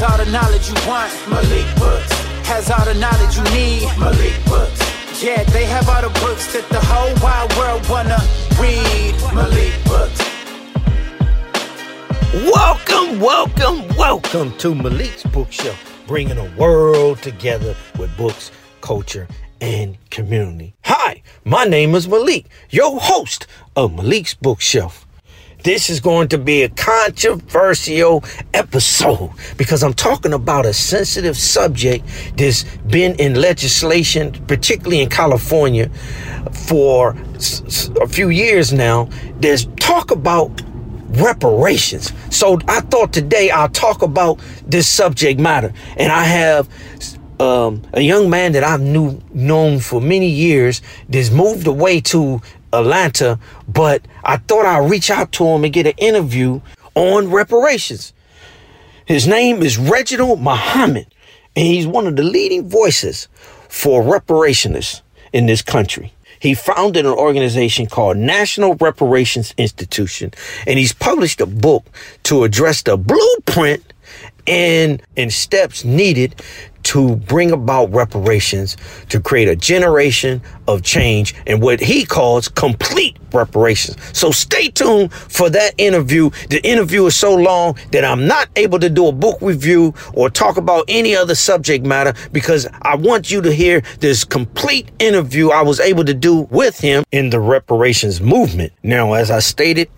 has all the knowledge you want. Malik Books has all the knowledge you need. Malik Books. Yeah, they have all the books that the whole wide world wanna read. Malik Books. Welcome, welcome, welcome to Malik's Bookshelf, bringing the world together with books, culture, and community. Hi, my name is Malik, your host of Malik's Bookshelf. This is going to be a controversial episode because I'm talking about a sensitive subject that's been in legislation, particularly in California, for a few years now. There's talk about reparations. So I thought today I'll talk about this subject matter. And I have a young man that I've known for many years that's moved away to Atlanta, but I thought I'd reach out to him and get an interview on reparations. His name is Reginald Muhammad, and he's one of the leading voices for reparationists in this country. He founded an organization called National Reparations Institution, and he's published a book to address the blueprint and steps needed to bring about reparations, to create a generation of change and what he calls complete reparations. So stay tuned for that interview. The interview is so long that I'm not able to do a book review or talk about any other subject matter because I want you to hear this complete interview I was able to do with him in the reparations movement. Now, as I stated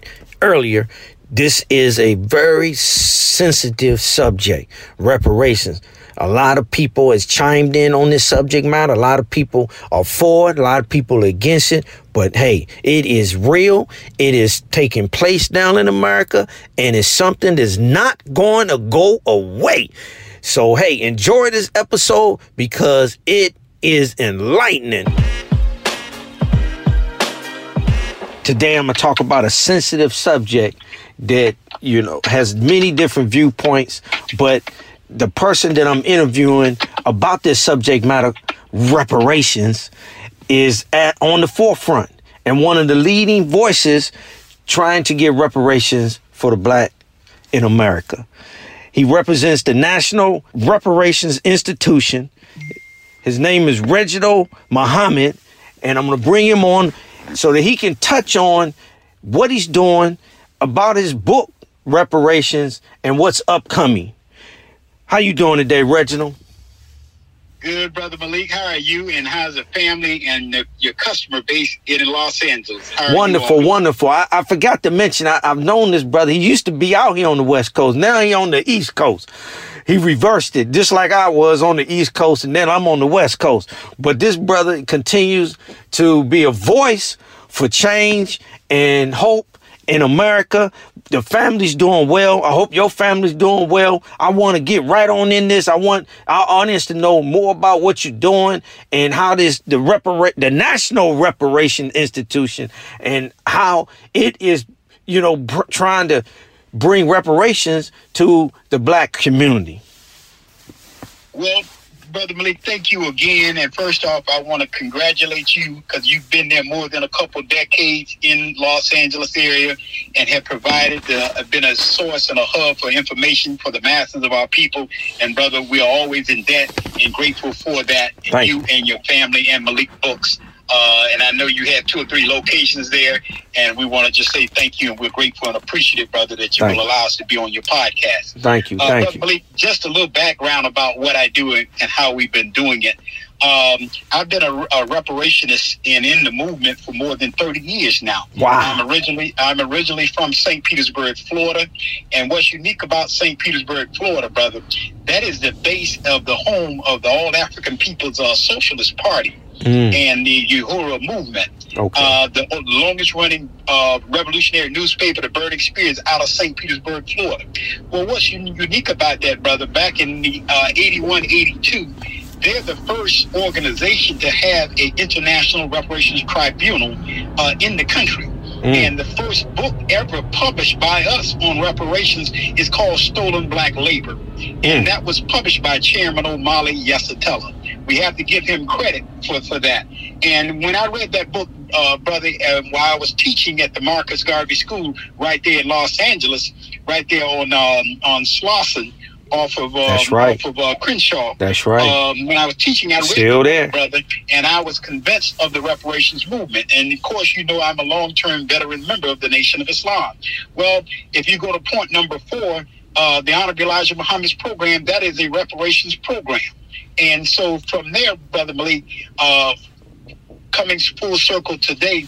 earlier, this is a very sensitive subject, reparations. A lot of people has chimed in on this subject matter. A lot of people are for it. A lot of people are against it. But hey, it is real. It is taking place down in America, and it's something that's not going to go away. So hey, enjoy this episode because it is enlightening. Today I'm going to talk about a sensitive subject that, you know, has many different viewpoints, but the person that I'm interviewing about this subject matter, reparations, is on the forefront and one of the leading voices trying to get reparations for the black in America. He represents the National Reparations Institution. His name is Reginald Muhammad, and I'm going to bring him on so that he can touch on what he's doing about his book, Reparations, and what's upcoming. How you doing today, Reginald? Good, Brother Malik. How are you, and how's the family and your customer base in Los Angeles? Wonderful, wonderful. I forgot to mention, I've known this brother. He used to be out here on the West Coast. Now he's on the East Coast. He reversed it, just like I was on the East Coast, and then I'm on the West Coast. But this brother continues to be a voice for change and hope in America. The family's doing well. I hope your family's doing well. I want to get right on in this. I want our audience to know more about what you're doing and how the National Reparation Institution and how it is, you know, trying to bring reparations to the black community. Well, Brother Malik, thank you again. And first off, I want to congratulate you because you've been there more than a couple decades in Los Angeles area and have provided, been a source and a hub for information for the masses of our people. And brother, we are always in debt and grateful for that. And you and your family and Malik Books. And I know you have 2 or 3 locations there, and we want to just say thank you, and we're grateful and appreciative, brother, that you will allow us to be on your podcast. Thank you, thank you. Malik, just a little background about what I do and how we've been doing it. I've been a reparationist and in the movement for more than 30 years now. Wow. I'm originally from St. Petersburg, Florida. And what's unique about St. Petersburg, Florida, brother, that is the base of the home of the All-African People's Socialist Party. Mm. And the Uhuru Movement. Okay. The longest running revolutionary newspaper, The Burning Spear, is out of St. Petersburg, Florida. Well, what's unique about that, brother, back in the 81, 82, they're the first organization to have an international reparations tribunal in the country. Mm. And the first book ever published by us on reparations is called Stolen Black Labor. Mm. And that was published by Chairman O'Malley Yeshitela. We have to give him credit for that. And when I read that book, brother, while I was teaching at the Marcus Garvey School right there in Los Angeles, right there on Slauson, off of Crenshaw. That's right. When I was teaching at Still there. Brother, and I was convinced of the reparations movement. And of course, you know, I'm a long-term veteran member of the Nation of Islam. Well, if you go to point number 4, the Honorable Elijah Muhammad's program, that is a reparations program. And so from there, Brother Malik, coming full circle today,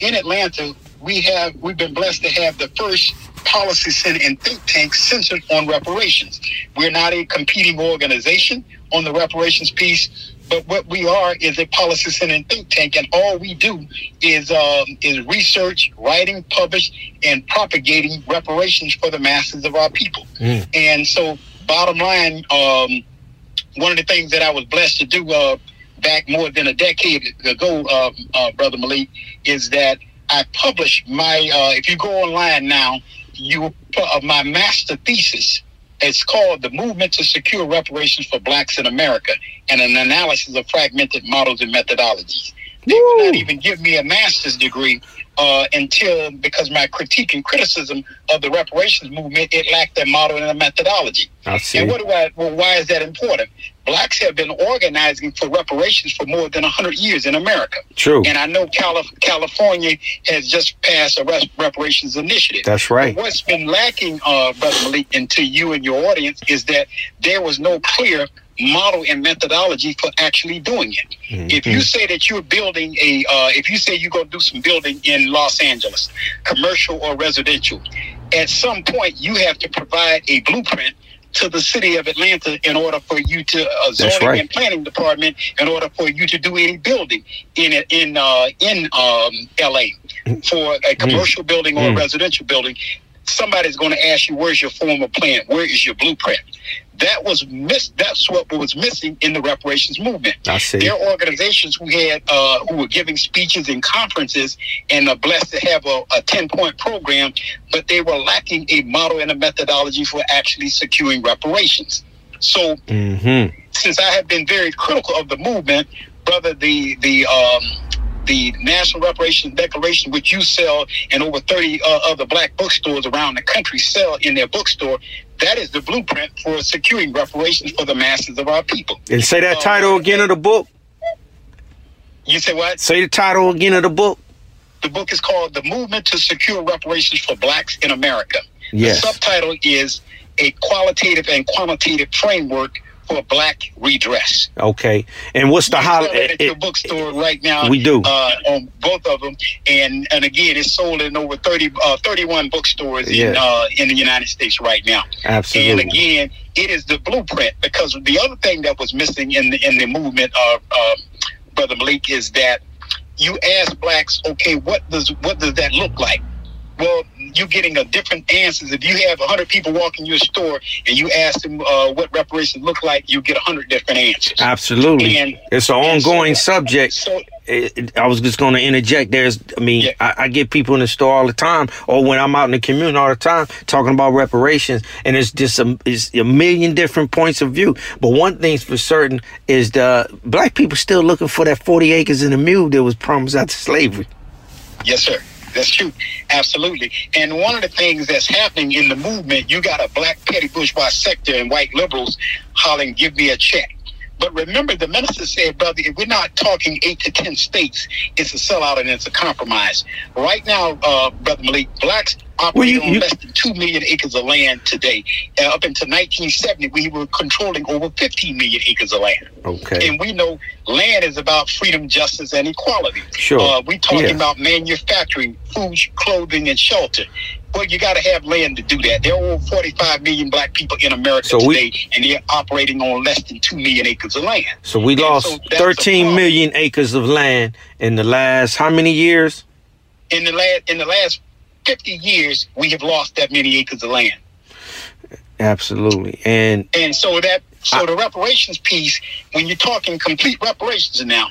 in Atlanta, we've been blessed to have the first policy center and think tank centered on reparations. We're not a competing organization on the reparations piece, but what we are is a policy center and think tank, and all we do is research, writing, publish, and propagating reparations for the masses of our people. And so, bottom line, one of the things that I was blessed to do back more than a decade ago, Brother Malik, is that I published my, if you go online now, my master thesis. It's called The Movement to Secure Reparations for Blacks in America, and an analysis of fragmented models and methodologies. They would not even give me a master's degree until, because my critique and criticism of the reparations movement, it lacked a model and a methodology. I see. And why is that important? Blacks have been organizing for reparations for more than 100 years in America. True. And I know California has just passed a reparations initiative. That's right. But what's been lacking, Brother Malik, and to you and your audience, is that there was no clear model and methodology for actually doing it. If you say that you're building a, if you say you're going to do some building in Los Angeles, commercial or residential, at some point you have to provide a blueprint to the city of Atlanta in order for you to zoning and planning department in order for you to do any building in L.A. for a commercial building or a residential building. Somebody's going to ask you, where's your formal plan? Where is your blueprint? That was missed. That's what was missing in the reparations movement. I see. There are organizations who were giving speeches and conferences and are blessed to have a 10-point program, but they were lacking a model and a methodology for actually securing reparations. So since I have been very critical of the movement, brother, the National Reparations Declaration, which you sell and over 30 other black bookstores around the country sell in their bookstore, that is the blueprint for securing reparations for the masses of our people. And say that title again of the book. You say what? Say the title again of the book. The book is called The Movement to Secure Reparations for Blacks in America. Yes. The subtitle is A Qualitative and Quantitative Framework for Black Redress. Okay. And what's the highlight? At your bookstore right now. We do. On both of them. And again, it's sold in over 31 bookstores in the United States right now. Absolutely. And again, it is the blueprint, because the other thing that was missing in the movement of Brother Malik is that you ask blacks, okay, what does that look like? Well, you're getting a different answers. If you have 100 people walking your store and you ask them what reparations look like, you get 100 different answers. Absolutely. And it's an ongoing subject. I was just going to interject. I get people in the store all the time, or when I'm out in the community all the time, talking about reparations, and it's just a million different points of view. But one thing's for certain is the black people still looking for that 40 acres and a mule that was promised after slavery. Yes, sir. That's true. Absolutely. And one of the things that's happening in the movement, you got a black petty bourgeois sector and white liberals hollering, give me a check. But remember, the minister said, brother, if we're not talking 8 to 10 states, it's a sellout and it's a compromise. Right now, Brother Malik, blacks operate on less than 2 million acres of land today. Up until 1970, we were controlling over 15 million acres of land. Okay. And we know land is about freedom, justice, and equality. Sure. We're talking about manufacturing, food, clothing, and shelter. Well, you got to have land to do that. There are over 45 million black people in America today, and they're operating on less than 2 million acres of land. So we lost 13 million acres of land in the last how many years? In the last 50 years, we have lost that many acres of land. Absolutely. And so the reparations piece, when you're talking complete reparations now,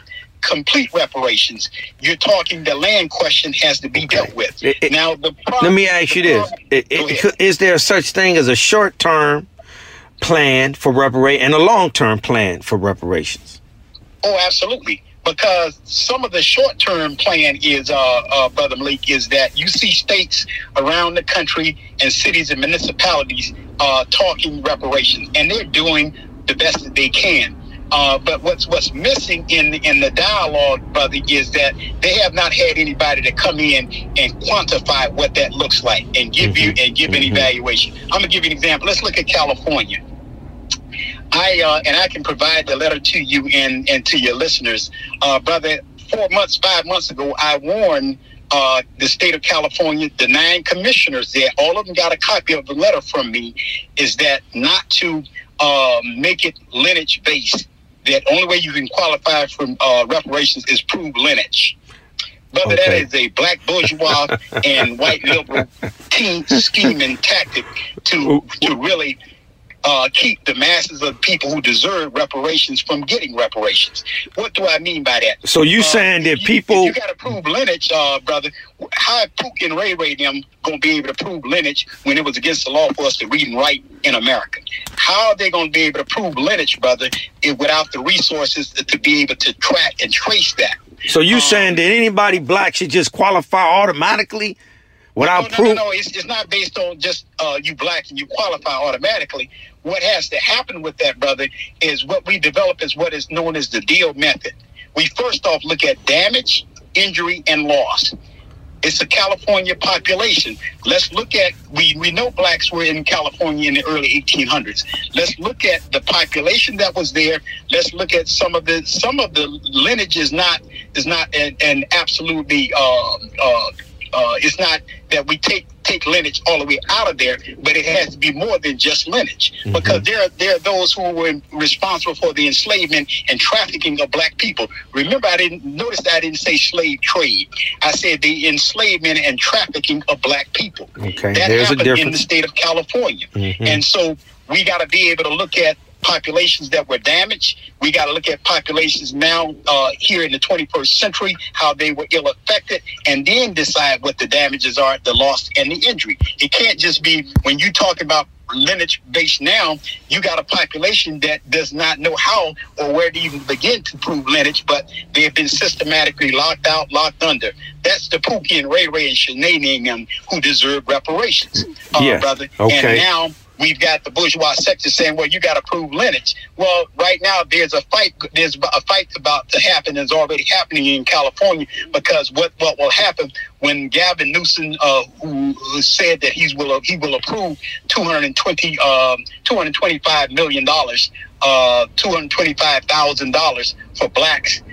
you're talking the land question has to be dealt with. Now, let me ask you this. Is there such thing as a short-term plan for reparations and a long-term plan for reparations? Oh, absolutely. because some of the short-term plan is, Brother Malik, is that you see states around the country and cities and municipalities talking reparations, and they're doing the best that they can. But what's missing in the dialogue, brother, is that they have not had anybody to come in and quantify what that looks like and give you and give an evaluation. I'm gonna give you an example. Let's look at California. I can provide the letter to you and to your listeners, brother. 5 months ago, I warned the state of California, the 9 commissioners there, all of them got a copy of the letter from me, is that not to make it lineage based. That only way you can qualify for reparations is prove lineage. Brother, okay. That is a black bourgeois and white liberal teen scheming tactic to really keep the masses of people who deserve reparations from getting reparations. What do I mean by that? So you saying that people... You got to prove lineage, brother. How Pook and Ray Ray them going to be able to prove lineage when it was against the law for us to read and write in America? How are they going to be able to prove lineage, brother, without the resources to be able to track and trace that? So you saying that anybody black should just qualify automatically without proof? No, it's not based on just you black and you qualify automatically. What has to happen with that, brother, is what we develop is what is known as the deal method. We first off look at damage, injury, and loss. It's a California population. Let's look at, we know blacks were in California in the early 1800s. Let's look at the population that was there. Let's look at some of the lineage is not an absolutely, it's not that we take lineage all the way out of there, but it has to be more than just lineage, because there are those who were responsible for the enslavement and trafficking of black people. Remember, I didn't say slave trade. I said the enslavement and trafficking of black people. Okay. That There's happened in the state of California. And so we got to be able to look at populations that were damaged. We got to look at populations now here in the 21st century, how they were ill affected, and then decide what the damages are, the loss and the injury. It can't just be when you talk about lineage based now, you got a population that does not know how or where to even begin to prove lineage, but they have been systematically locked out, locked under. That's the Pookie and Ray Ray and Shanae and them who deserve reparations, brother. Okay. And now we've got the bourgeois sector saying, well, you got to prove lineage. Well, right now there's a fight. There's a fight about to happen. It's already happening in California, because what will happen when Gavin Newsom, who said that he will approve $225 million, $225,000 for blacks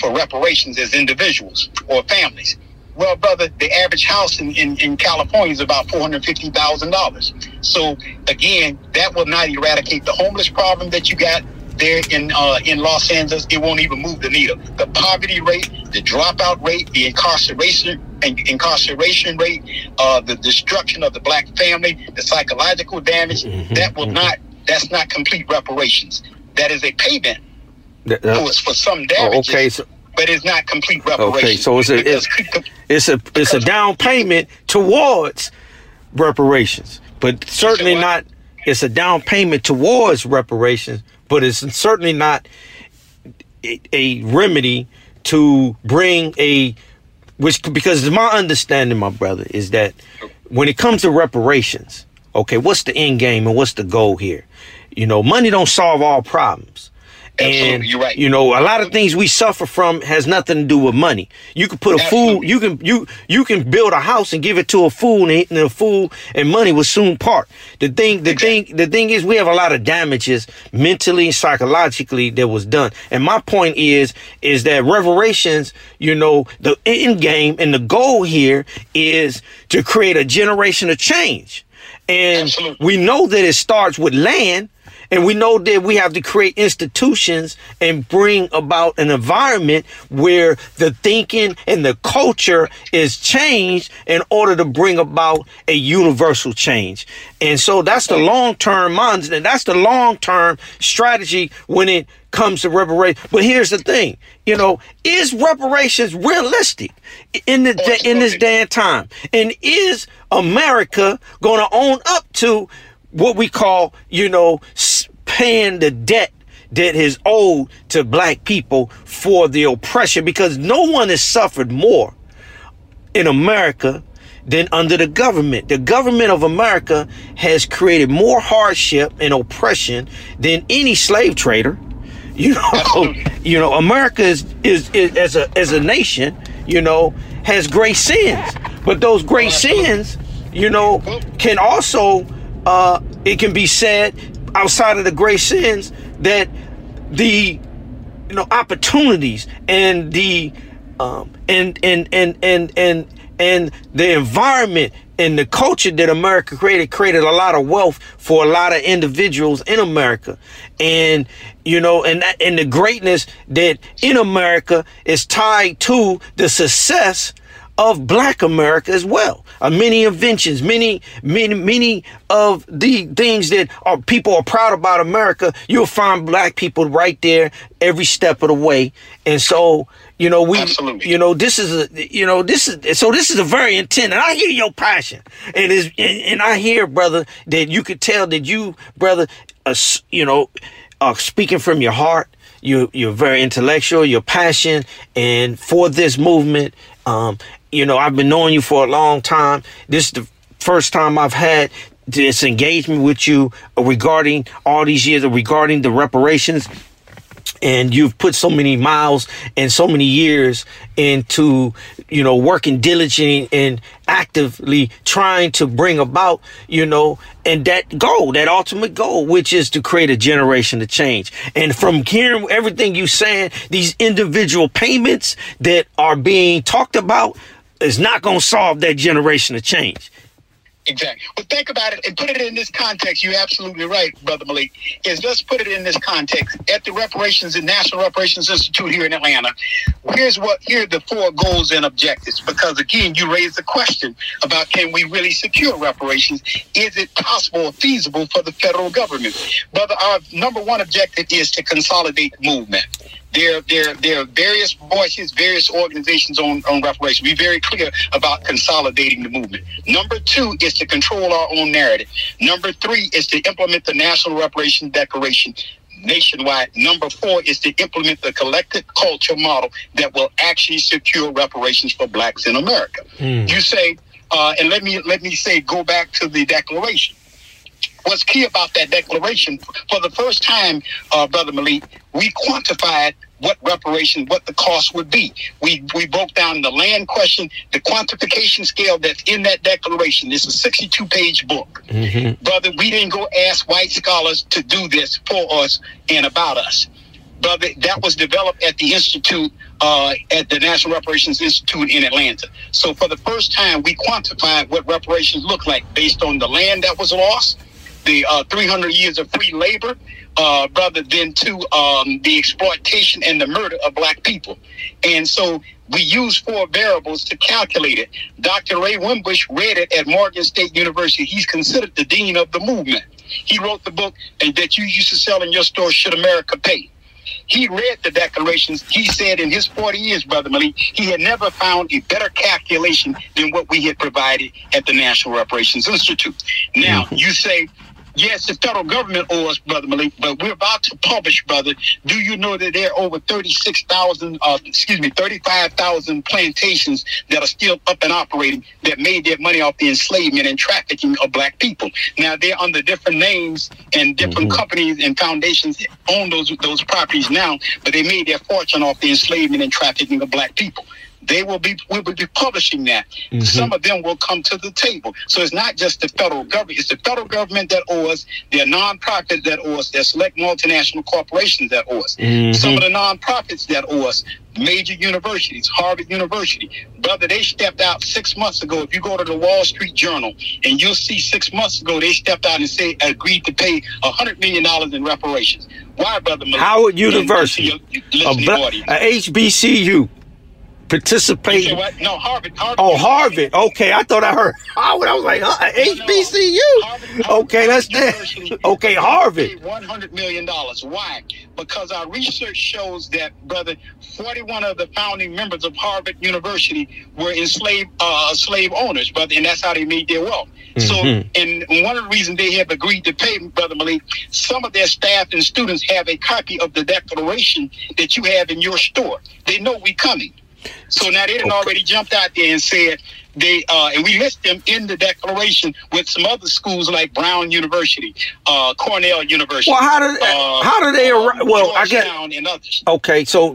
for reparations as individuals or families. Well, brother, the average house in California is about $450,000. So, again, that will not eradicate the homeless problem that you got there in Los Angeles. It won't even move the needle. The poverty rate, the dropout rate, the incarceration rate, the destruction of the black family, the psychological damage, that's not complete reparations. That is a payment for some damages. Oh, okay, so but it's not complete reparations. Okay, so it's a down payment towards reparations, but certainly not. It's a down payment towards reparations, but it's certainly not a remedy to bring because my understanding, my brother, is that when it comes to reparations, okay, what's the end game and what's the goal here? You know, money don't solve all problems. And, you're right. You know, a lot of things we suffer from has nothing to do with money. You can put a fool, you can build a house and give it to a fool, and the fool and money will soon part. The thing is, we have a lot of damages mentally and psychologically that was done. And my point is that reparations, you know, the end game and the goal here is to create a generation of change. And we know that it starts with land. And we know that we have to create institutions and bring about an environment where the thinking and the culture is changed in order to bring about a universal change. And so that's the long-term mindset. That's the long-term strategy when it comes to reparations. But here's the thing, you know, is reparations realistic in this day and time? And is America going to own up to what we call, you know, paying the debt did his ode to black people for the oppression, because no one has suffered more in America than under the government. The government of America has created more hardship and oppression than any slave trader. America is as a nation, has great sins, but those great sins, can also, it can be said outside of the great sins that the, opportunities and the, and the environment and the culture that America created a lot of wealth for a lot of individuals in America. And, and the greatness that in America is tied to the success of black America as well. Many inventions, many of the things that people are proud about America, you'll find black people right there every step of the way. And so, absolutely. This is a very intense, and I hear your passion. And I hear, brother, that you could tell that you, brother, speaking from your heart. You're very intellectual, your passion, and for this movement, I've been knowing you for a long time. This is the first time I've had this engagement with you regarding all these years, regarding the reparations. And you've put so many miles and so many years into, working diligently and actively trying to bring about, and that goal, that ultimate goal, which is to create a generation of change. And from hearing everything you're saying, these individual payments that are being talked about is not going to solve that generation of change. Exactly. Well, think about it and put it in this context. You're absolutely right, Brother Malik. Let's put it in this context. At the reparations, the National Reparations Institute here in Atlanta, here are the four goals and objectives. Because again, you raised the question about can we really secure reparations? Is it possible or feasible for the federal government? Brother, our number one objective is to consolidate the movement. There are various voices, various organizations on reparations. Be very clear about consolidating the movement. Number two is to control our own narrative. Number three is to implement the National Reparations Declaration nationwide. Number four is to implement the collective culture model that will actually secure reparations for blacks in America. You say, and let me say, go back to the declaration. What's key about that declaration, for the first time, Brother Malik, we quantified what reparations, what the cost would be. We broke down the land question, the quantification scale that's in that declaration. It's a 62-page book. Mm-hmm. Brother, we didn't go ask white scholars to do this for us and about us. Brother, that was developed at the Institute, at the National Reparations Institute in Atlanta. So for the first time, we quantified what reparations look like based on the land that was lost, the 300 years of free labor, brother, then to the exploitation and the murder of black people. And so we use four variables to calculate it. Dr. Ray Winbush read it at Morgan State University. He's considered the dean of the movement. He wrote the book that you used to sell in your store, Should America Pay? He read the declarations. He said in his 40 years, Brother Malik, he had never found a better calculation than what we had provided at the National Reparations Institute. Now, you say, yes, the federal government owes, Brother Malik, but we're about to publish, brother. Do you know that there are over 35,000 plantations that are still up and operating that made their money off the enslavement and trafficking of black people? Now, they're under different names and different companies and foundations own those properties now, but they made their fortune off the enslavement and trafficking of black people. We will be publishing that. Mm-hmm. Some of them will come to the table. So it's not just the federal government. It's the federal government that owes, their nonprofits that owes, their select multinational corporations that owes. Mm-hmm. Some of the nonprofits that owes, major universities, Harvard University. Brother, they stepped out 6 months ago. If you go to the Wall Street Journal, and you'll see 6 months ago, they stepped out and say agreed to pay $100 million in reparations. Why, Brother Malik? Howard University, a HBCU. participate. You what? No, Harvard. Oh, Harvard. Okay, I thought I heard Howard. I was like, huh? HBCU. No, Harvard, okay, that's that. Okay, Harvard. $100 million. Why? Because our research shows that, brother, 41 of the founding members of Harvard University were enslaved slave owners, brother, and that's how they made their wealth. So, and one of the reasons they have agreed to pay, Brother Malik, some of their staff and students have a copy of the declaration that you have in your store. They know we're coming. So now they done already jumped out there and said they and we list them in the declaration with some other schools like Brown University, Cornell University. Well, how do they well, Georgetown and others. Okay, so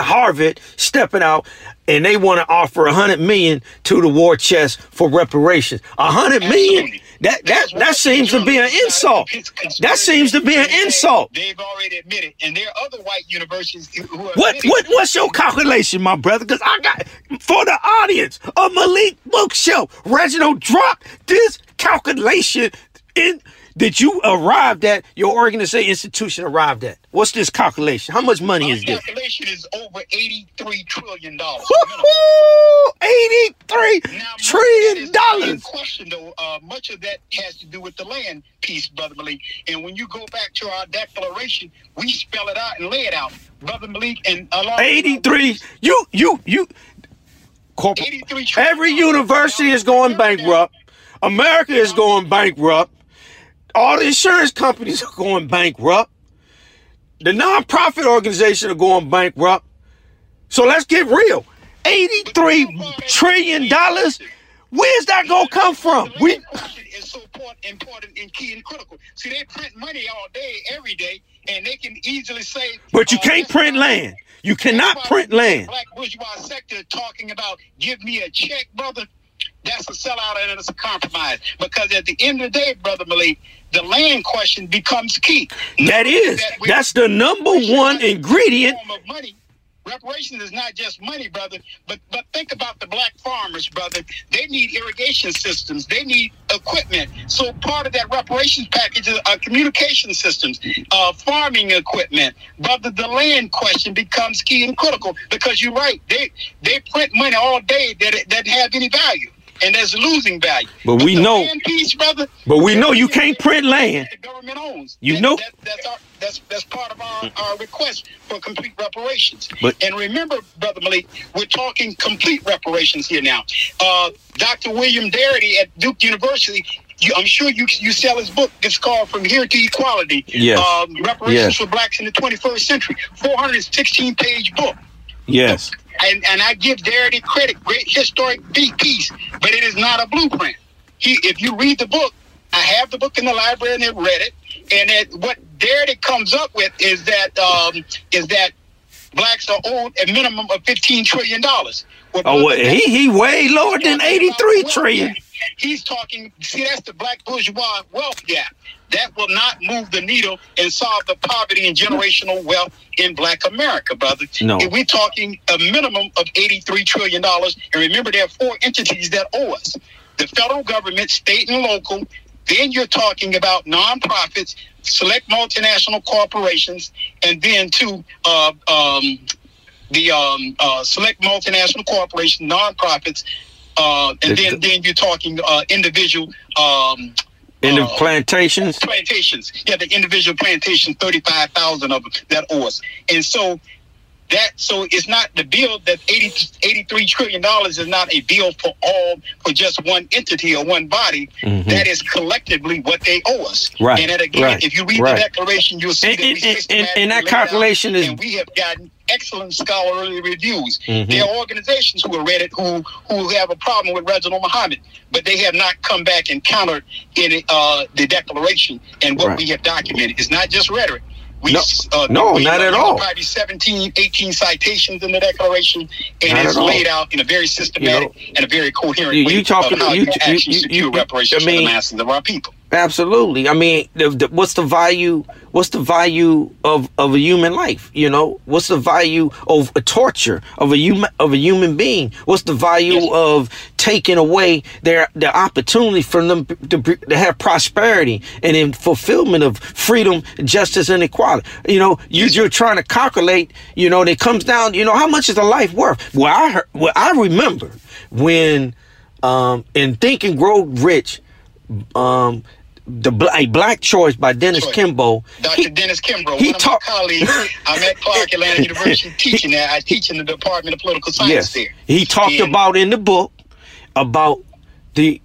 Harvard stepping out and they want to offer $100 million to the war chest for reparations. $100 million. That seems to be an insult. That seems to be an insult. They've already admitted, and there are other white universities who are what's your calculation, my brother? Because I got for the audience of Malik Bookshelf, Reginald, drop this calculation in that you arrived at, your organization institution arrived at. What's this calculation? How much money is this? Calculation is over $83 trillion. $83 trillion. Question though, much of that has to do with the land piece, Brother Malik. And when you go back to our declaration, we spell it out and lay it out, Brother Malik. And along 83, you. Corporate. Every university is going bankrupt. America is going bankrupt. All the insurance companies are going bankrupt. The nonprofit organizations are going bankrupt. So let's get real. $83 trillion. Where's that gonna come from? We is so important and key and critical. See, they print money all day, every day, and they can easily say. But you can't print land. You cannot print land. Black bourgeois sector talking about give me a check, brother. That's a sellout and it's a compromise. Because at the end of the day, Brother Malik, the land question becomes key. That's the number one ingredient. Form of money. Reparations is not just money, brother, but think about the black farmers, brother. They need irrigation systems. They need equipment. So part of that reparations package are communication systems, farming equipment. Brother, the land question becomes key and critical because you're right. They print money all day that doesn't have any value. And that's losing value. But we know, piece, brother, but we know you can't print land. The government owns. You know, that's part of our request for complete reparations. And remember, Brother Malik, we're talking complete reparations here now. Dr. William Darity at Duke University. I'm sure you sell his book. It's called From Here to Equality. Yes. Reparations for Blacks in the 21st Century. 416-page book. Yes. And I give Darity credit, great historic piece, but it is not a blueprint. If you read the book, I have the book in the library and I read it. And what Darity comes up with is that blacks are owed a minimum of $15 trillion. He way lower than $83 trillion. He's talking, see, that's the black bourgeois wealth gap. That will not move the needle and solve the poverty and generational wealth in black America, brother. No. And we're talking a minimum of $83 trillion. And remember, there are four entities that owe us. The federal government, state and local. Then you're talking about nonprofits, select multinational corporations, and then select multinational corporations, nonprofits, and then you're talking individual plantations? Plantations. Yeah, the individual plantations, 35,000 of them that owe us. And so it's not the bill that $83 trillion is not a bill for just one entity or one body. Mm-hmm. That is collectively what they owe us. Right. And if you read the declaration, you'll see that calculation is. And we have gotten excellent scholarly reviews. Mm-hmm. There are organizations who have read it who have a problem with Reginald Muhammad, but they have not come back and countered in the declaration and what we have documented. It's not just rhetoric. No, not at all. Probably 17, 18 citations in the declaration, and it's laid out in a very systematic and a very coherent way. You talking about how you actually secure reparations for the masses of our people. Absolutely. I mean, what's the value? What's the value of a human life? You know, what's the value of a torture of a human being? What's the value of taking away their opportunity from them to have prosperity and in fulfillment of freedom, justice, and equality? You know, you're trying to calculate. You know, and it comes down. You know, how much is a life worth? Well, I remember when in Think and Grow Rich. A Black Choice by Dennis Kimbro. Dr. Dennis Kimbro, one of my colleagues. I'm at Clark Atlanta University teaching that. I teach in the Department of Political Science there. He talked about in the book about the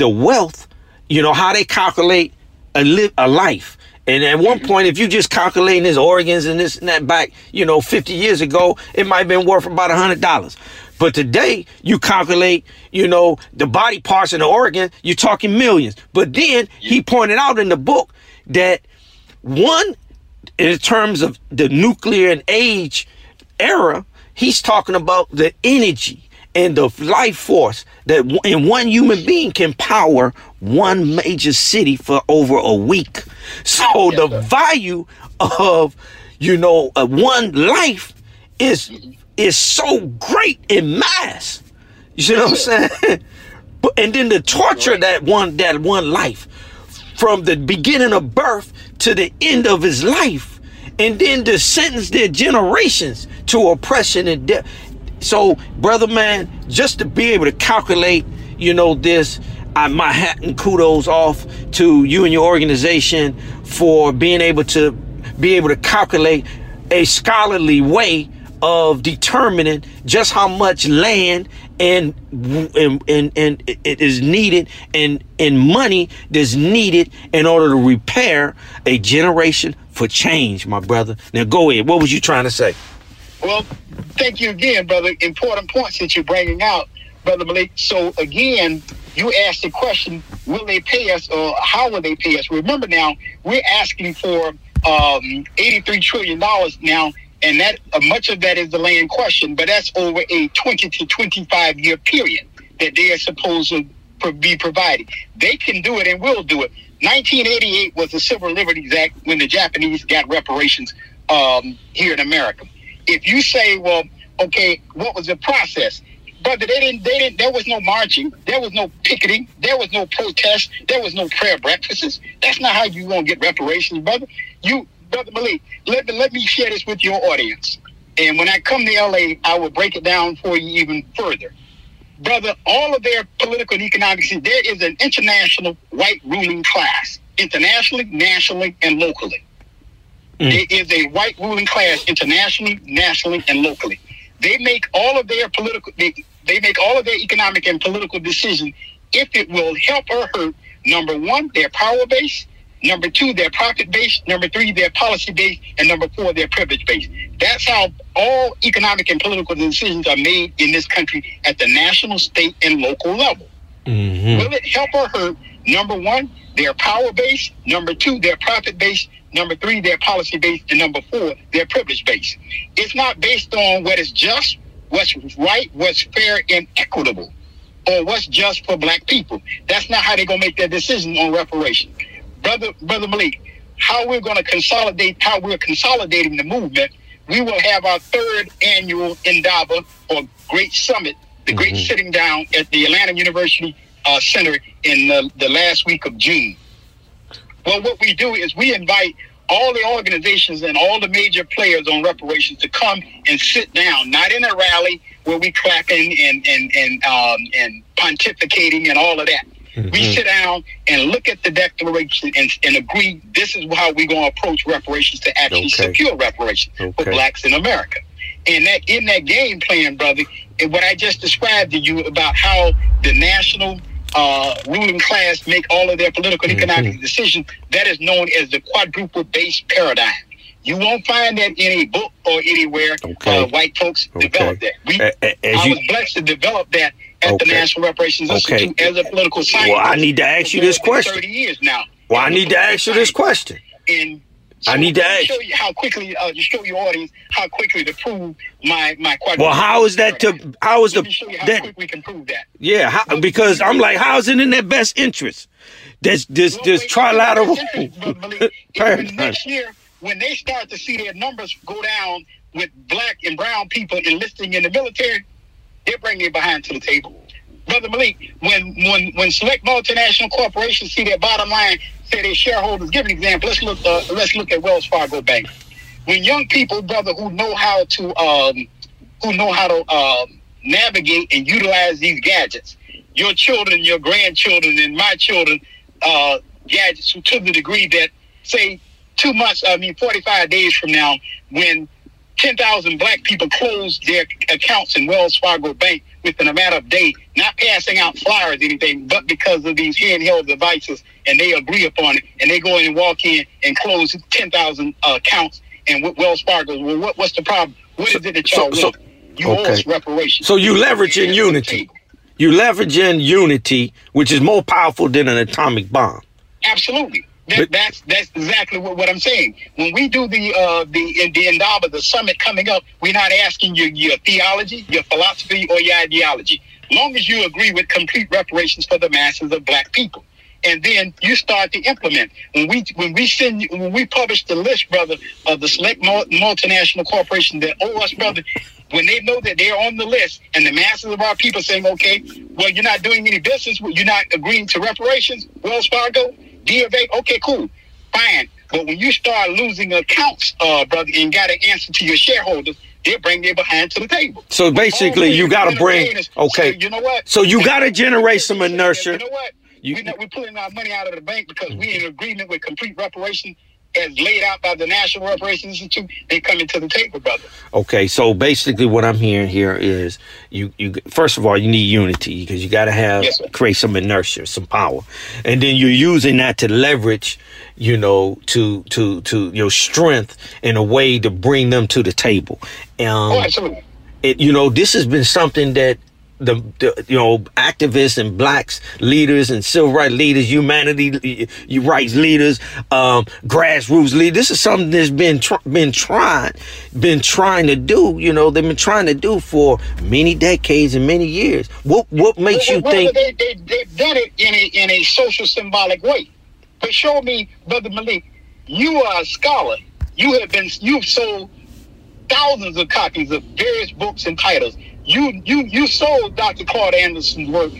wealth, you know, how they calculate a life. And at one point, if you just calculating his organs and this and that back, you know, 50 years ago, it might have been worth about $100. But today, you calculate, you know, the body parts and the organ, you're talking millions. But then he pointed out in the book that one, in terms of the nuclear and age era, he's talking about the energy and the life force that in one human being can power one major city for over a week. So the value of, you know, one life is so great in mass. You see what I'm saying? But, and then the torture that one life from the beginning of birth to the end of his life, and then to sentence their generations to oppression and death. So, brother man, just to be able to calculate, you know, this, my hat and kudos off to you and your organization for being able to calculate a scholarly way of determining just how much land and it is needed and money that's needed in order to repair a generation for change, my brother. Now go ahead. What was you trying to say? Well, thank you again, brother. Important points that you're bringing out, brother Malik. So again, you asked the question: will they pay us, or how will they pay us? Remember now, we're asking for $83 trillion now. And that much of that is the land question, but that's over a 20 to 25 year period that they are supposed to be provided. They can do it and will do it. 1988 was the Civil Liberties Act when the Japanese got reparations here in America. If you say, well, okay, what was the process? Brother, they didn't. There was no marching. There was no picketing. There was no protest. There was no prayer breakfasts. That's not how you gonna get reparations, brother. Brother Malik, let me share this with your audience. And when I come to LA, I will break it down for you even further. Brother, all of their political and economic, there is an international white ruling class, internationally, nationally, and locally. There is a white ruling class internationally, nationally, and locally. They make all of their political, they make all of their economic and political decisions if it will help or hurt, number one, their power base, number two, their profit base, number three, their policy base, and number four, their privilege base. That's how all economic and political decisions are made in this country at the national, state, and local level. Will it help or hurt, number one, their power base, number two, their profit base, number three, their policy base, and number four, their privilege base? It's not based on what is just, what's right, what's fair, and equitable, or what's just for black people. That's not how they're going to make their decision on reparations. Brother Malik, how we're going to consolidate, how we're consolidating the movement, we will have our third annual Indaba, or Great Summit, the Great Sitting Down at the Atlanta University Center in the last week of June. Well, what we do is we invite all the organizations and all the major players on reparations to come and sit down, not in a rally where we clapping and pontificating and all of that. We sit down and look at the declaration and agree this is how we're going to approach reparations to actually secure reparations for blacks in America. And that in that game plan, brother, and what I just described to you about how the national ruling class make all of their political and economic decisions, that is known as the quadruple-based paradigm. You won't find that in any book or anywhere. White folks developed that. I was blessed to develop that at the National Reparations Institute as a political scientist. Well, I need to ask you this question. 30 years now. Well, I need to ask you this question. And So I need to ask. Show you how quickly, show your audience how quickly to prove my quadruple. Well, how is that to? How is the? Let me show you how quick we can prove that. Yeah, because I'm like, how is it in their best interest? This trilateral. Even next year, when they start to see their numbers go down with black and brown people enlisting in the military, they're bringing it behind to the table. Brother Malik, when select multinational corporations see their bottom line, say their shareholders, give an example. Let's look at Wells Fargo Bank. When young people, brother, who know how to navigate and utilize these gadgets, your children, your grandchildren, and my children, gadgets to the degree that, say, 45 days from now, when 10,000 black people close their accounts in Wells Fargo Bank within a matter of days, not passing out flyers or anything, but because of these handheld devices, and they agree upon it, and they go in and walk in and close 10,000 accounts and Wells Fargo. Well, what's the problem? What is it that y'all want? You owe us reparations. So you leverage in unity. You leverage in unity, which is more powerful than an atomic bomb. Absolutely. That's exactly what I'm saying. When we do the Indaba, the summit coming up, we're not asking your theology, your philosophy, or your ideology. Long as you agree with complete reparations for the masses of black people, and then you start to implement. When we publish the list, brother, of the select multinational corporations that owe us, brother, when they know that they're on the list, and the masses of our people saying, okay, well, you're not doing any business, you're not agreeing to reparations, Wells Fargo, D of A, okay, cool, fine. But when you start losing accounts, brother, and got an answer to your shareholders, they'll bring their behind to the table. So basically, you got to bring, okay. So you know what? So you got to generate some inertia. You know what? We're pulling our money out of the bank because we're in agreement with complete reparation as laid out by the National Reparations Institute. They're coming to the table, brother. Okay, so basically what I'm hearing here is, you first of all, you need unity because you got to have, create some inertia, some power. And then you're using that to leverage, you know, to your strength in a way to bring them to the table. Absolutely. This has been something that the activists and blacks leaders and civil rights leaders, humanity rights leaders, grassroots leaders. This is something that's been trying to do. You know, they've been trying to do for many decades and many years. What makes you think they've done it in a social symbolic way? But show me, Brother Malik, you are a scholar. You've sold thousands of copies of various books and titles. You sold Dr. Claude Anderson's work,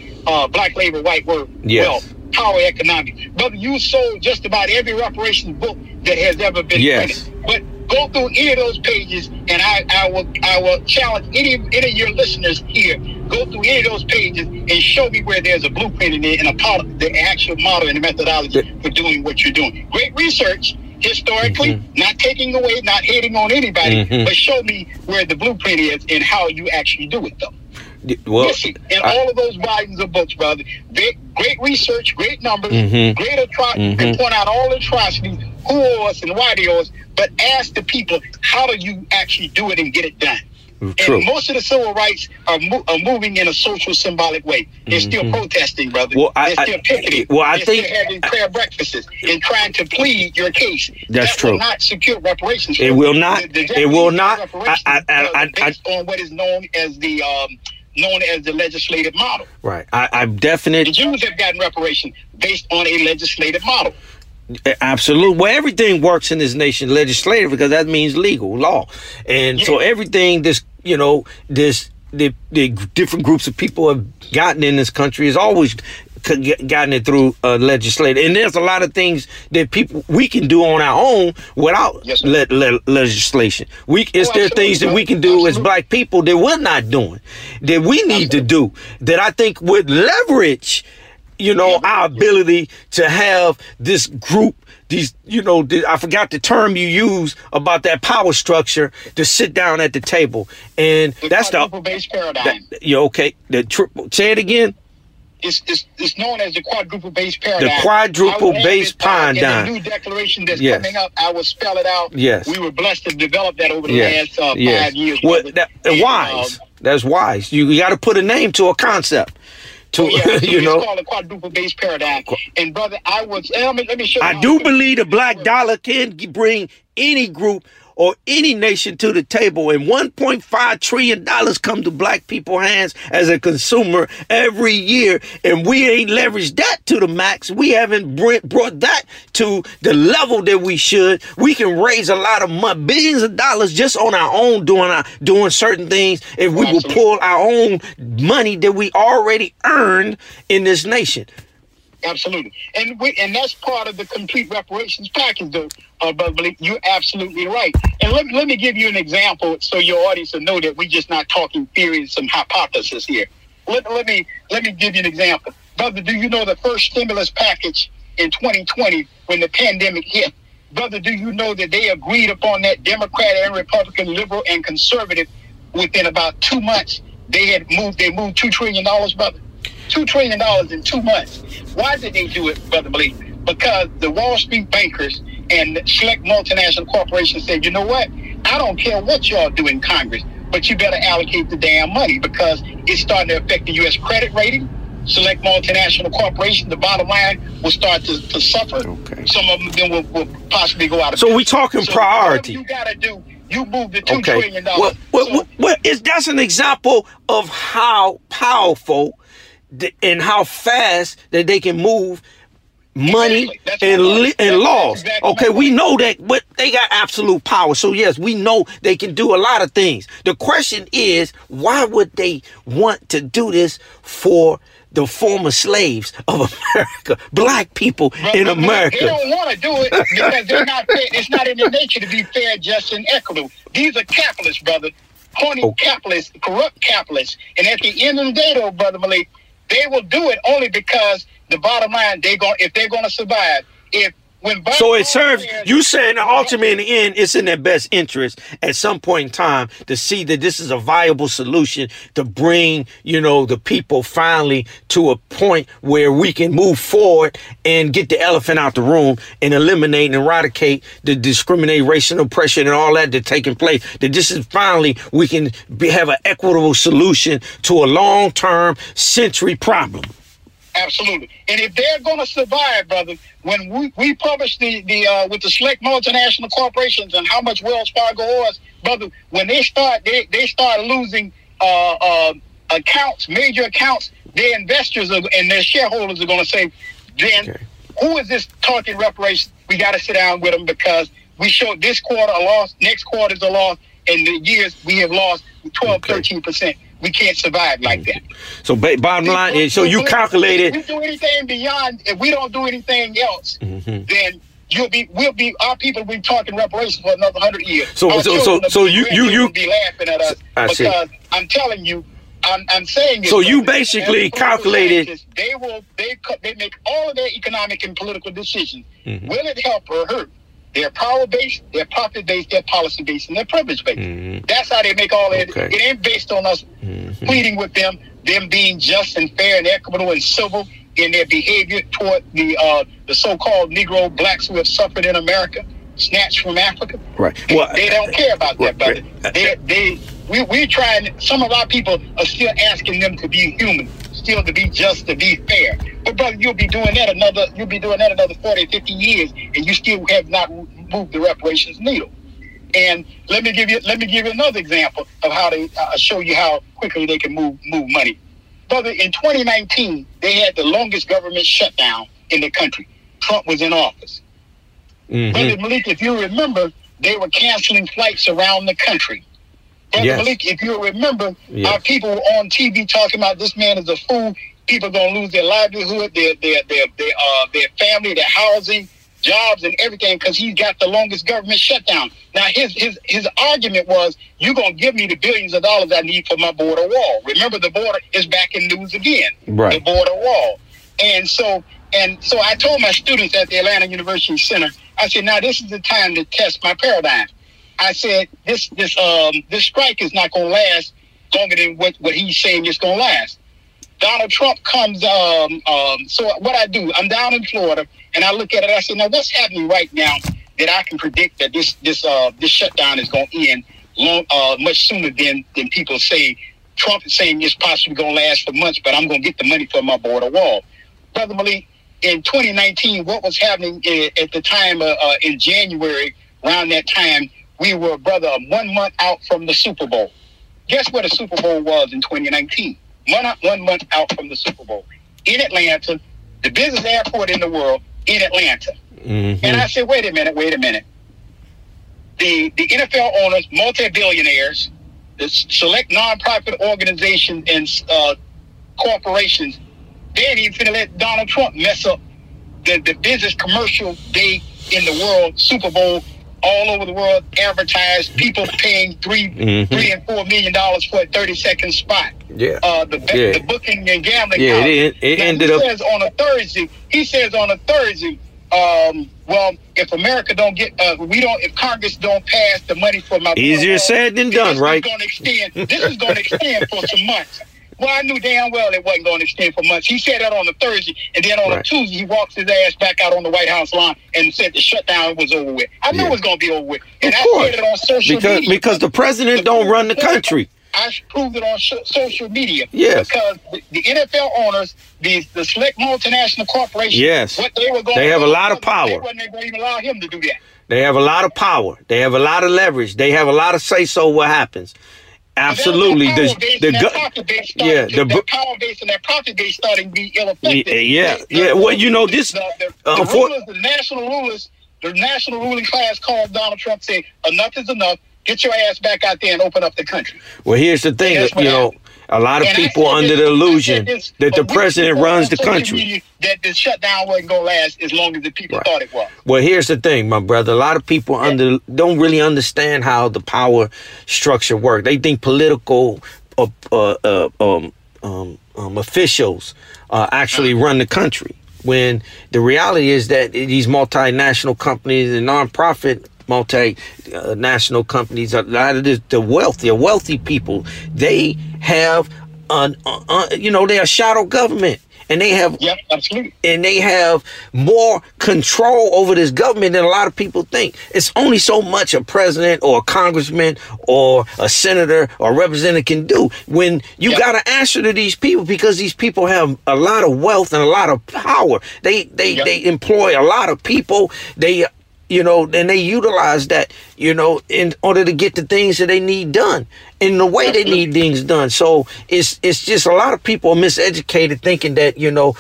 Black Labor, White Wealth, Power Economics. Brother, you sold just about every reparations book that has ever been printed. But go through any of those pages, and I will challenge any of your listeners here. Go through any of those pages and show me where there's a blueprint in there and a part of the actual model and the methodology for doing what you're doing. Great research. Historically, not taking away, not hating on anybody, but show me where the blueprint is and how you actually do it, though. Well, listen, in all of those volumes of books, brother, great research, great numbers, great atrocities, they point out all atrocities, who owe us and why they owe us, but ask the people, how do you actually do it and get it done? True. And most of the civil rights are moving in a social symbolic way. They're still protesting, brother. Well, they're still picketing. They're still having prayer breakfasts and trying to plead your case. That's true. That will not secure reparations. It will not. It will not. Based on what is known as the legislative model. Right. I'm definitely. The Jews have gotten reparations based on a legislative model. Absolutely. Well, everything works in this nation legislative because that means legal law. And so everything the different groups of people have gotten in this country has always gotten it through legislative. And there's a lot of things that we can do on our own without legislation. Things that we can do as black people that we're not doing, that we need to do, that I think would leverage our ability to have this group, I forgot the term you use about that power structure, to sit down at the table. And that's the quadruple-based paradigm. Say it again. It's known as the quadruple-based paradigm. The quadruple-based paradigm. In the new declaration that's coming up, I will spell it out. Yes. We were blessed to develop that over the last 5 years. Well, that's wise. You got to put a name to a concept. to it's called a quadruple-based paradigm. And brother, I was let me show you. I do believe the black dollar can bring any group or any nation to the table, and $1.5 trillion come to black people's hands as a consumer every year, and we ain't leveraged that to the max. We haven't brought that to the level that we should. We can raise a lot of money, billions of dollars just on our own doing certain things if we will pull our own money that we already earned in this nation. Absolutely. And that's part of the complete reparations package, though, Brother Malik. You're absolutely right. And let me give you an example so your audience will know that we're just not talking theories and hypotheses here. Let me give you an example. Brother, do you know the first stimulus package in 2020 when the pandemic hit? Brother, do you know that they agreed upon that Democrat and Republican, liberal and conservative within about 2 months? They moved $2 trillion, brother. $2 trillion in 2 months. Why did they do it, Brother Malik? Because the Wall Street bankers and select multinational corporations said, you know what? I don't care what y'all do in Congress, but you better allocate the damn money because it's starting to affect the U.S. credit rating. Select multinational corporations, the bottom line will start to suffer. Okay. Some of them will possibly go out of business. So we're talking priority. What you got to do, you move the $2 trillion. That's an example of how powerful and how fast that they can move money and laws. Okay, we know that, but they got absolute power. So yes, we know they can do a lot of things. The question is, why would they want to do this for the former slaves of America, black people in America? They don't want to do it because they're not fair. It's not in their nature to be fair, just, and equitable. These are capitalists, brother. Horny capitalists, corrupt capitalists. And at the end of the day, though, Brother Malik, they will do it only because the bottom line, if they're gonna survive. You saying the ultimate in the end, it's in their best interest at some point in time to see that this is a viable solution to bring, the people finally to a point where we can move forward and get the elephant out the room and eliminate and eradicate the discrimination, racial oppression and all that's taking place. That this is finally, we can have an equitable solution to a long-term century problem. Absolutely. And if they're going to survive, brother, when we publish the with the select multinational corporations and how much Wells Fargo owes, brother, when they start losing accounts, major accounts, their investors and their shareholders are going to say, then who is this talking reparations? We got to sit down with them because we showed this quarter a loss, next quarter's a loss, and the years we have lost 12, 13%. We can't survive like that. So bottom line is, so you calculated. If we do anything beyond, if we don't do anything else, then our people will be talking reparations for another 100 years. So you be laughing at us because I'm telling you, I'm saying. So you basically calculated. They make all of their economic and political decisions. Mm-hmm. Will it help or hurt? They're power-based, they're profit-based, they're policy-based, and they're privilege-based. Mm-hmm. That's how they make all that. Okay. It ain't based on us pleading with them being just and fair and equitable and civil in their behavior toward the so-called Negro blacks who have suffered in America, snatched from Africa. Right. They don't care about that, brother. We're trying. Some of our people are still asking them to be human, still to be just, to be fair. But brother, you'll be doing that another 40, 50 years, and you still have not moved the reparations needle. And let me give you another example of how they show you how quickly they can move money. Brother, in 2019, they had the longest government shutdown in the country. Trump was in office. Mm-hmm. Brother Malik, if you remember, they were canceling flights around the country. Brother Malik, if you remember, our people were on TV talking about this man is a fool. People are going to lose their livelihood, their family, their housing, jobs, and everything because he's got the longest government shutdown. Now, his argument was, you're going to give me the billions of dollars I need for my border wall. Remember, the border is back in news again, right. The border wall. And so I told my students at the Atlanta University Center, I said, now this is the time to test my paradigm. I said, this strike is not going to last longer than what he's saying it's going to last. Donald Trump comes, so what I do, I'm down in Florida, and I look at it, I say, now what's happening right now that I can predict that this shutdown is going to end much sooner than people say Trump is saying it's possibly going to last for months, but I'm going to get the money from my border wall. Brother Malik, in 2019, what was happening at the time in January, around that time, we were, brother, 1 month out from the Super Bowl. Guess where the Super Bowl was in 2019? One month out from the Super Bowl. In Atlanta, the busiest airport in the world, in Atlanta. Mm-hmm. And I said, wait a minute. The NFL owners, multi-billionaires, the select nonprofit organizations and corporations, they ain't even finna let Donald Trump mess up the business commercial day in the world, Super Bowl, all over the world, advertised, people paying $3 and $4 million for a 30-second spot. Yeah. The booking and gambling. Yeah, he says on a Thursday, well, if America don't get, if Congress don't pass the money for my easier said than done, right? This is going to extend for some months. Well, I knew damn well it wasn't going to extend for months. He said that on a Thursday, and then on a Tuesday, he walks his ass back out on the White House lawn and said the shutdown was over with. I knew it was going to be over with, and I said it on social media because the president don't run the country. I proved it on social media. Yes. Because the NFL owners, the select multinational corporations, what they were going to do, they have a lot of power. They weren't going to even allow him to do that. They have a lot of power. They have a lot of leverage. They have a lot of say-so what happens. Absolutely. The power base and that profit base starting to be ill-effective. Well, you know, this... The national ruling class called Donald Trump, said, enough is enough. Get your ass back out there and open up the country. Well, here's the thing, a lot of people under the illusion that the president runs the country. That the shutdown wasn't going to last as long as the people thought it was. Well, here's the thing, my brother. A lot of people don't really understand how the power structure works. They think political officials actually run the country, when the reality is that these multinational companies and nonprofit multinational companies, a lot of the wealthy people, they have they're a shadow government, and they have absolutely, and they have more control over this government than a lot of people think. It's only so much a president or a congressman or a senator or a representative can do, when you got to answer to these people, because these people have a lot of wealth and a lot of power. They employ a lot of people. And they utilize that, in order to get the things that they need done, in the way they need things done. So it's just a lot of people are miseducated, thinking that,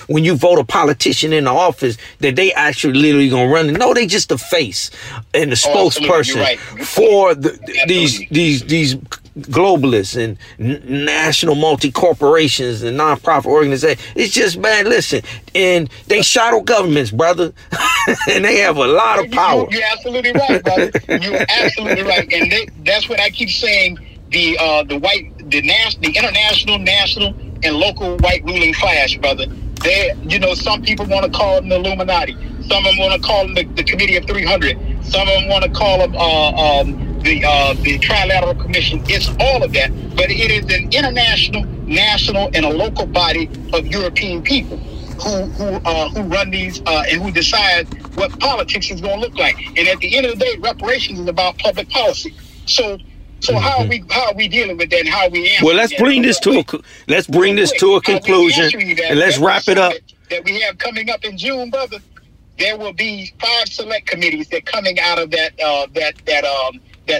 when you vote a politician into office, that they actually literally going to run it. No, they just the face and the spokesperson for these globalists and national multi-corporations and nonprofit organizations. It's just, man, listen, and they shadow governments, brother, and they have a lot of power. You're absolutely right, brother. You're absolutely right, and that's what I keep saying. The international, national, and local white ruling class, brother. They, some people want to call them the Illuminati. Some of them want to call them the Committee of 300. Some of them want to call them the Trilateral Commission. It's all of that, but it is an international, national, and a local body of European people who run these and who decide what politics is going to look like. And at the end of the day, reparations is about public policy. So how are we dealing with that? And how are we answering? Well, let's bring this to a conclusion, and let's wrap it up. That we have coming up in June, brother. There will be 5 select committees that coming out of that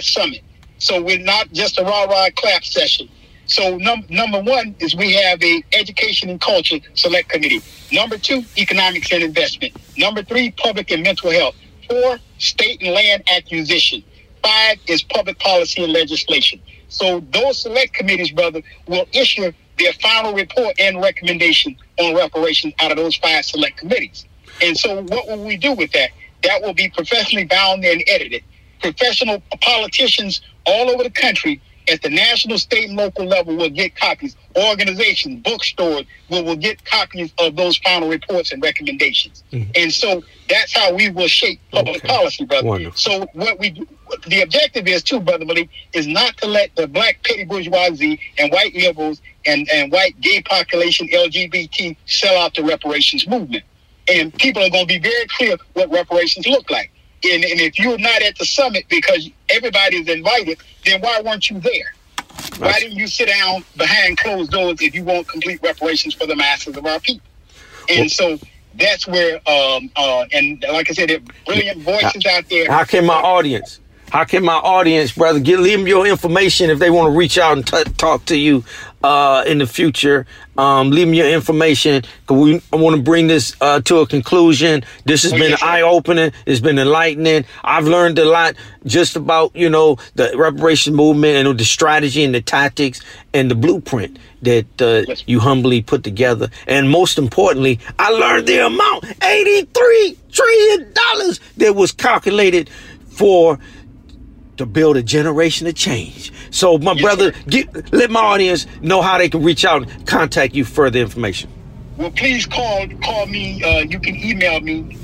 summit. So we're not just a rah-rah clap session. So number 1 is we have a education and culture select committee. Number 2, economics and investment. Number 3, public and mental health. 4, state and land acquisition. 5 is public policy and legislation. So those select committees, brother, will issue their final report and recommendation on reparations out of those 5 select committees. And so what will we do with that? That will be professionally bound and edited. Professional politicians all over the country at the national, state, and local level will get copies. Organizations, bookstores will get copies of those final reports and recommendations. Mm-hmm. And so that's how we will shape public policy, brother. Wonderful. So the objective is, too, Brother Malik, is not to let the black petty bourgeoisie and white liberals and white gay population, LGBT, sell out the reparations movement. And people are going to be very clear what reparations look like. And if you're not at the summit because everybody's invited, then why weren't you there? Why didn't you sit down behind closed doors if you want complete reparations for the masses of our people? And so that's where, and like I said, there are brilliant voices out there. How can my audience? How can my audience, brother, leave them your information if they want to reach out and talk to you in the future? Leave them your information, because I want to bring this to a conclusion. This has been eye-opening. It's been enlightening. I've learned a lot just about, you know, the reparation movement and the strategy and the tactics and the blueprint that you humbly put together. And most importantly, I learned the amount, $83 trillion that was calculated for to build a generation of change. So my brother, let my audience know how they can reach out and contact you for further information. Well, please call me. You can email me,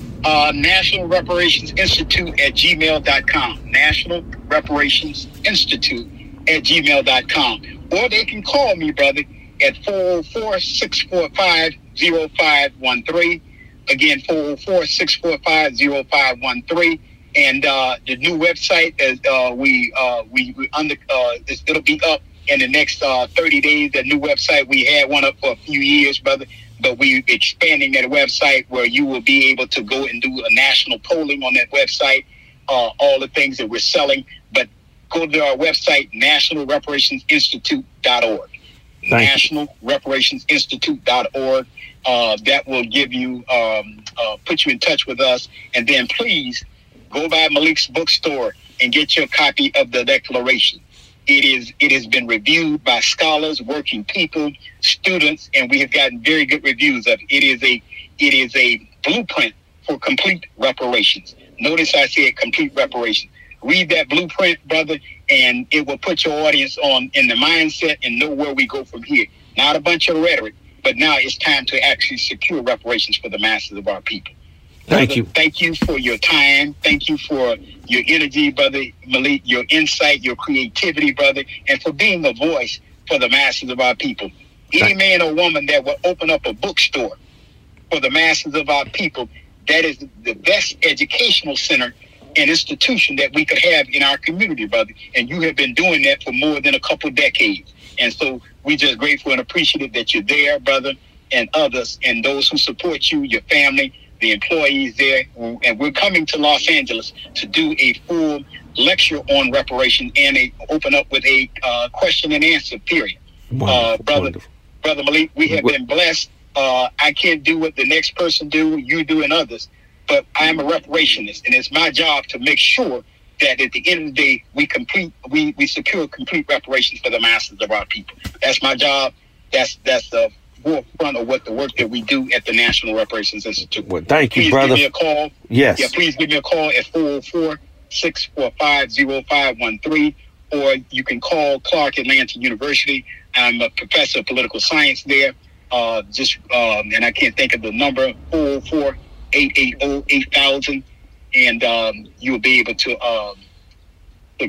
National Reparations Institute at gmail.com. National Reparations Institute at gmail.com. Or they can call me, brother, at 404-645-0513. Again, 404-645-0513. And the new website, as it'll be up in the next 30 days. That new website, we had one up for a few years, brother, but we're expanding that website where you will be able to go and do a national polling on that website, all the things that we're selling. But go to our website, nationalreparationsinstitute.org. Nationalreparationsinstitute.org. That will give you, put you in touch with us. And then please, go by Malik's bookstore and get your copy of the Declaration. It has been reviewed by scholars, working people, students, and we have gotten very good reviews of it. It is a blueprint for complete reparations. Notice I said complete reparations. Read that blueprint, brother, and it will put your audience on in the mindset and know where we go from here. Not a bunch of rhetoric, but now it's time to actually secure reparations for the masses of our people. Thank you. Thank you for your time. Thank you for your energy, brother Malik, your insight, your creativity, brother, and for being the voice for the masses of our people. Any man or woman that will open up a bookstore for the masses of our people, that is the best educational center and institution that we could have in our community, brother. And you have been doing that for more than a couple decades. And so we're just grateful and appreciative that you're there, brother, and others, and those who support you, your family, the employees there, and we're coming to Los Angeles to do a full lecture on reparation and open up with a question and answer period. Wonderful, brother Malik, we have been blessed. I can't do what the next person do, you do, and others, but I am a reparationist, and it's my job to make sure that at the end of the day, we secure complete reparations for the masses of our people. That's my job. That's the forefront of what the work that we do at the National Reparations Institute. Well, thank you, brother. Please give me a call. Yes. Yeah, please give me a call at 404-645-0513, or you can call Clark Atlanta University. I'm a professor of political science there. And I can't think of the number, 404-880-8000, and you will be able to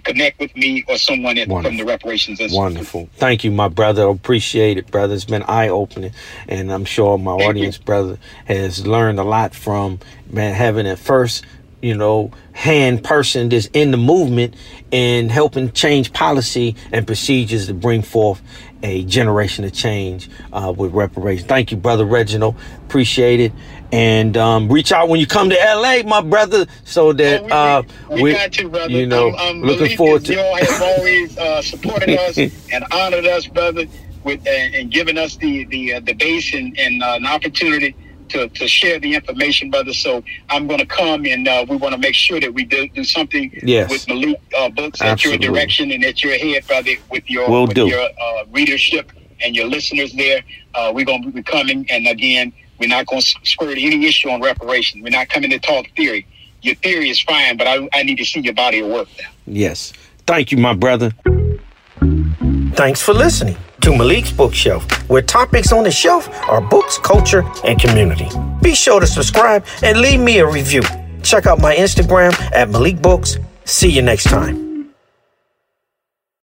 connect with me or someone from the Reparations Institute. Wonderful. Thank you, my brother. I appreciate it, brother. It's been eye-opening, and I'm sure my audience, brother, has learned a lot from, man, having at first, you know, hand person that's in the movement and helping change policy and procedures to bring forth a generation of change with reparations. Thank you, brother Reginald. Appreciate it. And reach out when you come to LA, my brother, so that we got to, brother. You know, looking forward to. Y'all have always supported us and honored us, brother, with and giving us the base and an opportunity to share the information, brother. So I'm going to come, and we want to make sure that we do something with Malik Books. Absolutely. At your direction and at your head, brother, with your readership and your listeners there. We're going to be coming, and again, we're not going to squirt any issue on reparations. We're not coming to talk theory. Your theory is fine, but I need to see your body of work now. Yes. Thank you, my brother. Thanks for listening to Malik's Bookshelf, where topics on the shelf are books, culture, and community. Be sure to subscribe and leave me a review. Check out my Instagram at Malik Books. See you next time.